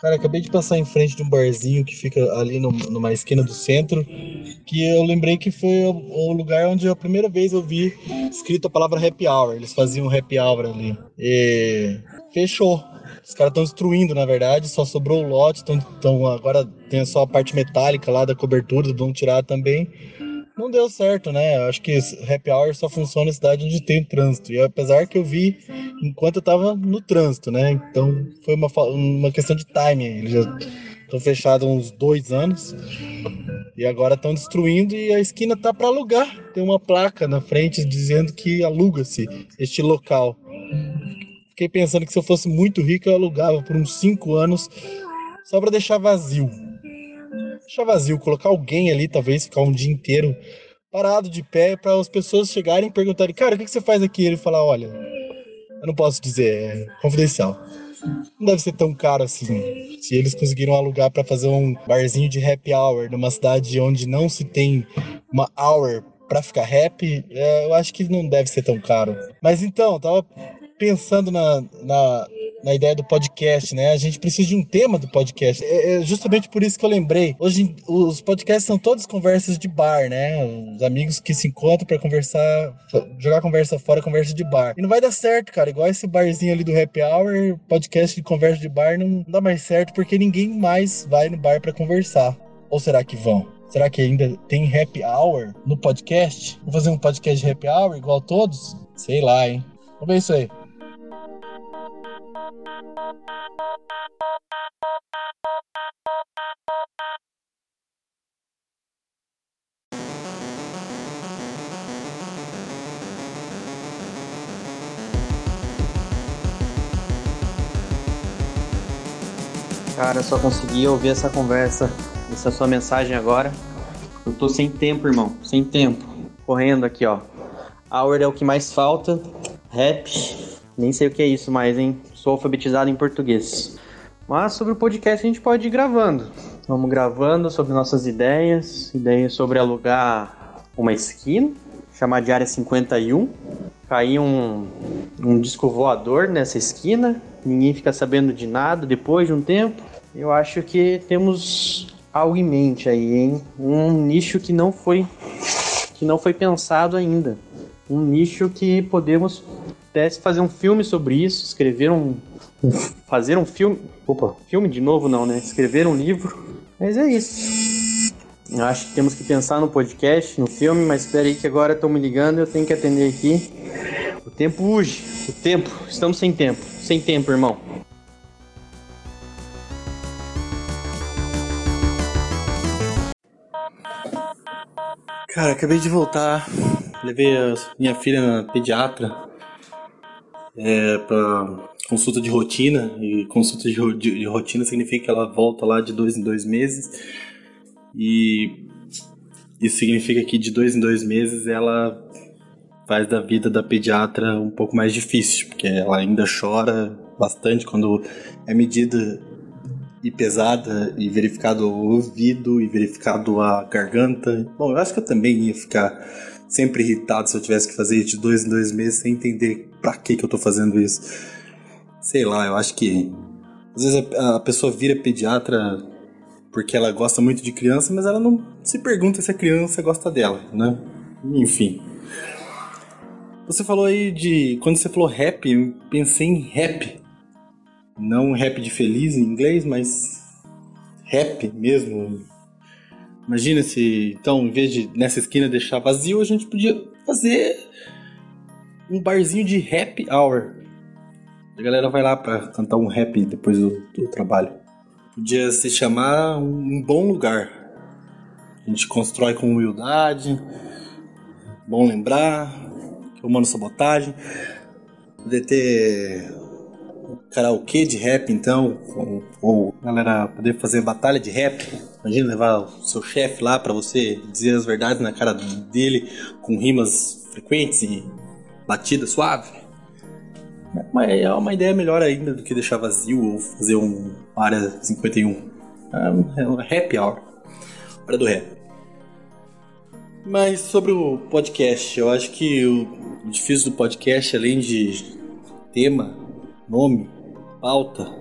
Cara, acabei de passar em frente de um barzinho que fica ali numa esquina do centro, que eu lembrei que foi o lugar onde a primeira vez eu vi escrito a palavra happy hour. Eles faziam happy hour ali. E fechou. Os caras estão destruindo, na verdade, só sobrou o lote, agora tem só a parte metálica lá da cobertura, vão tirar também. Não deu certo, né? Acho que happy hour só funciona na cidade onde tem trânsito. E apesar que eu vi enquanto eu tava no trânsito, né? Então foi uma questão de timing. Eles já estão fechados há uns 2 anos e agora estão destruindo e a esquina tá para alugar. Tem uma placa na frente dizendo que aluga-se este local. Fiquei pensando que se eu fosse muito rico eu alugava por uns 5 anos só para deixar vazio. Colocar alguém ali, talvez ficar um dia inteiro parado de pé para as pessoas chegarem e perguntarem: cara, o que você faz aqui? Ele falar: olha, eu não posso dizer, é confidencial. Não deve ser tão caro assim. Se eles conseguiram alugar para fazer um barzinho de happy hour numa cidade onde não se tem uma hour para ficar happy, eu acho que não deve ser tão caro. Mas então, eu tava pensando na ideia do podcast, né? A gente precisa de um tema do podcast. É justamente por isso que eu lembrei. Hoje, os podcasts são todas conversas de bar, né? Os amigos que se encontram pra conversar, jogar conversa fora, conversa de bar. E não vai dar certo, cara. Igual esse barzinho ali do happy hour, podcast de conversa de bar não dá mais certo porque ninguém mais vai no bar pra conversar. Ou será que vão? Será que ainda tem happy hour no podcast? Vou fazer um podcast de happy hour igual a todos? Sei lá, hein? Vamos ver isso aí. Cara, eu só consegui ouvir essa conversa, essa sua mensagem agora. Eu tô sem tempo, irmão, sem tempo. Correndo aqui, ó. Hour é o que mais falta. Rap, nem sei o que é isso mais, hein? Sou alfabetizado em português. Mas sobre o podcast a gente pode ir gravando. Vamos gravando sobre nossas ideias sobre alugar uma esquina, chamar de área 51, cair um disco voador nessa esquina, ninguém fica sabendo de nada depois de um tempo. Eu acho que temos algo em mente aí, hein? Um nicho que não foi pensado ainda. Um nicho que podemos até fazer um filme sobre isso, escrever um livro. Mas é isso. Eu acho que temos que pensar no podcast, no filme, mas espera aí que agora estão me ligando e eu tenho que atender aqui. O tempo urge, estamos sem tempo, irmão. Cara, acabei de voltar. Levei a minha filha na pediatra pra consulta de rotina. E consulta de rotina significa que ela volta lá de 2 em 2 meses. E isso significa que de 2 em 2 meses ela faz da vida da pediatra um pouco mais difícil, porque ela ainda chora bastante quando é medida e pesada, e verificado o ouvido, e verificado a garganta. Bom, eu acho que eu também ia ficar sempre irritado se eu tivesse que fazer de 2 em 2 meses sem entender pra que eu tô fazendo isso. Sei lá, eu acho que às vezes a pessoa vira pediatra porque ela gosta muito de criança, mas ela não se pergunta se a criança gosta dela, né? Enfim. Você falou aí de... Quando você falou rap, eu pensei em rap. Não rap de feliz em inglês, mas rap mesmo. Imagina se, então, em vez de nessa esquina deixar vazio, a gente podia fazer um barzinho de happy hour. A galera vai lá pra cantar um rap depois do trabalho. Podia se chamar um bom lugar. A gente constrói com humildade. Bom lembrar. Humano sabotagem. Podia ter karaokê de rap, então, ou galera poder fazer batalha de rap. Imagina levar o seu chefe lá pra você dizer as verdades na cara dele com rimas frequentes e batida suave. Mas é uma ideia melhor ainda do que deixar vazio ou fazer uma área 51. É um happy hour. Hora do rap. Mas sobre o podcast, eu acho que o difícil do podcast, além de tema, nome, pauta,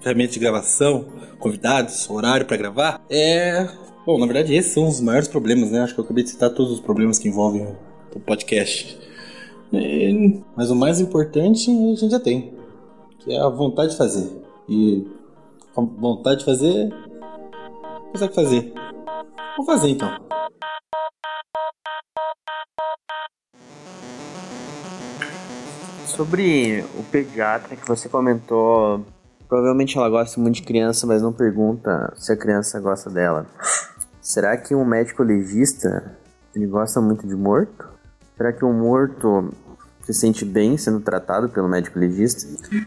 ferramenta de gravação, convidados, horário para gravar, é... Bom, na verdade esses são os maiores problemas, né? Acho que eu acabei de citar todos os problemas que envolvem o podcast. Mas o mais importante a gente já tem, que é a vontade de fazer. E a vontade de fazer, consegue fazer. Vamos fazer então. Sobre o pediatra que você comentou, provavelmente ela gosta muito de criança, mas não pergunta se a criança gosta dela. Será que um médico legista, ele gosta muito de morto? Será que um morto se sente bem sendo tratado pelo médico legista?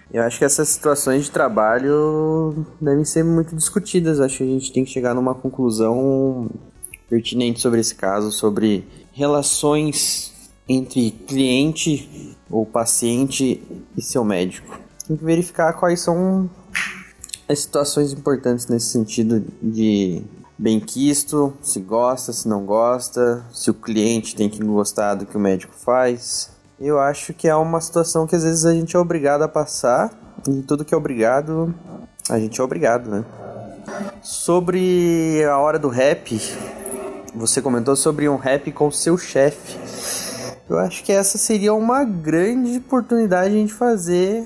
Eu acho que essas situações de trabalho devem ser muito discutidas. Acho que a gente tem que chegar numa conclusão pertinente sobre esse caso, sobre relações entre cliente ou paciente e seu médico. Tem que verificar quais são as situações importantes nesse sentido de benquisto, se gosta, se não gosta, se o cliente tem que gostar do que o médico faz. Eu acho que é uma situação que às vezes a gente é obrigado a passar, e tudo que é obrigado, a gente é obrigado, né? Sobre a hora do rap, você comentou sobre um rap com o seu chefe. Eu acho que essa seria uma grande oportunidade de a gente fazer,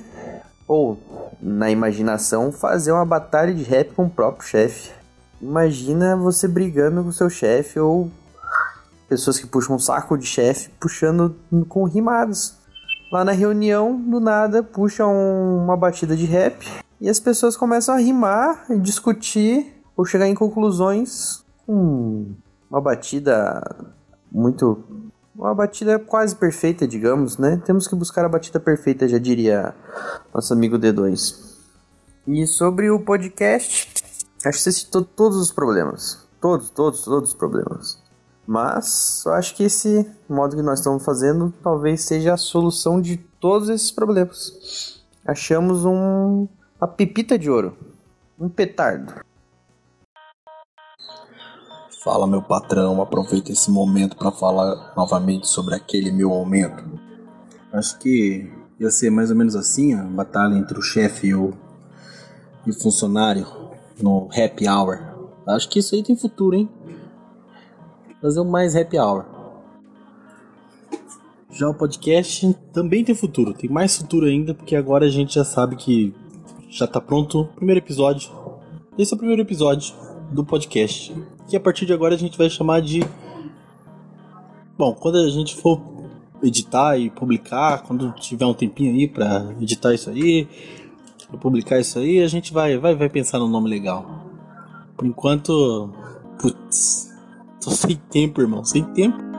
ou, na imaginação, fazer uma batalha de rap com o próprio chefe. Imagina você brigando com seu chefe, ou pessoas que puxam um saco de chefe, puxando com rimados. Lá na reunião, do nada, puxam uma batida de rap, e as pessoas começam a rimar, e discutir, ou chegar em conclusões com uma batida muito... Uma batida quase perfeita, digamos, né? Temos que buscar a batida perfeita, já diria nosso amigo D2. E sobre o podcast, acho que você citou todos os problemas. Todos os problemas. Mas eu acho que esse modo que nós estamos fazendo talvez seja a solução de todos esses problemas. Achamos uma pepita de ouro. Um petardo. Fala, meu patrão, aproveita esse momento para falar novamente sobre aquele meu aumento. Acho que ia ser mais ou menos assim, a batalha entre o chefe e o funcionário no happy hour. Acho que isso aí tem futuro, hein? Fazer mais happy hour. Já o podcast também tem futuro, tem mais futuro ainda, porque agora a gente já sabe que já tá pronto o primeiro episódio. Esse é o primeiro episódio do podcast, que a partir de agora a gente vai chamar de... Bom, quando a gente for editar e publicar, quando tiver um tempinho aí pra editar isso aí, pra publicar isso aí, a gente vai pensar num nome legal. Por enquanto, tô sem tempo, irmão, sem tempo.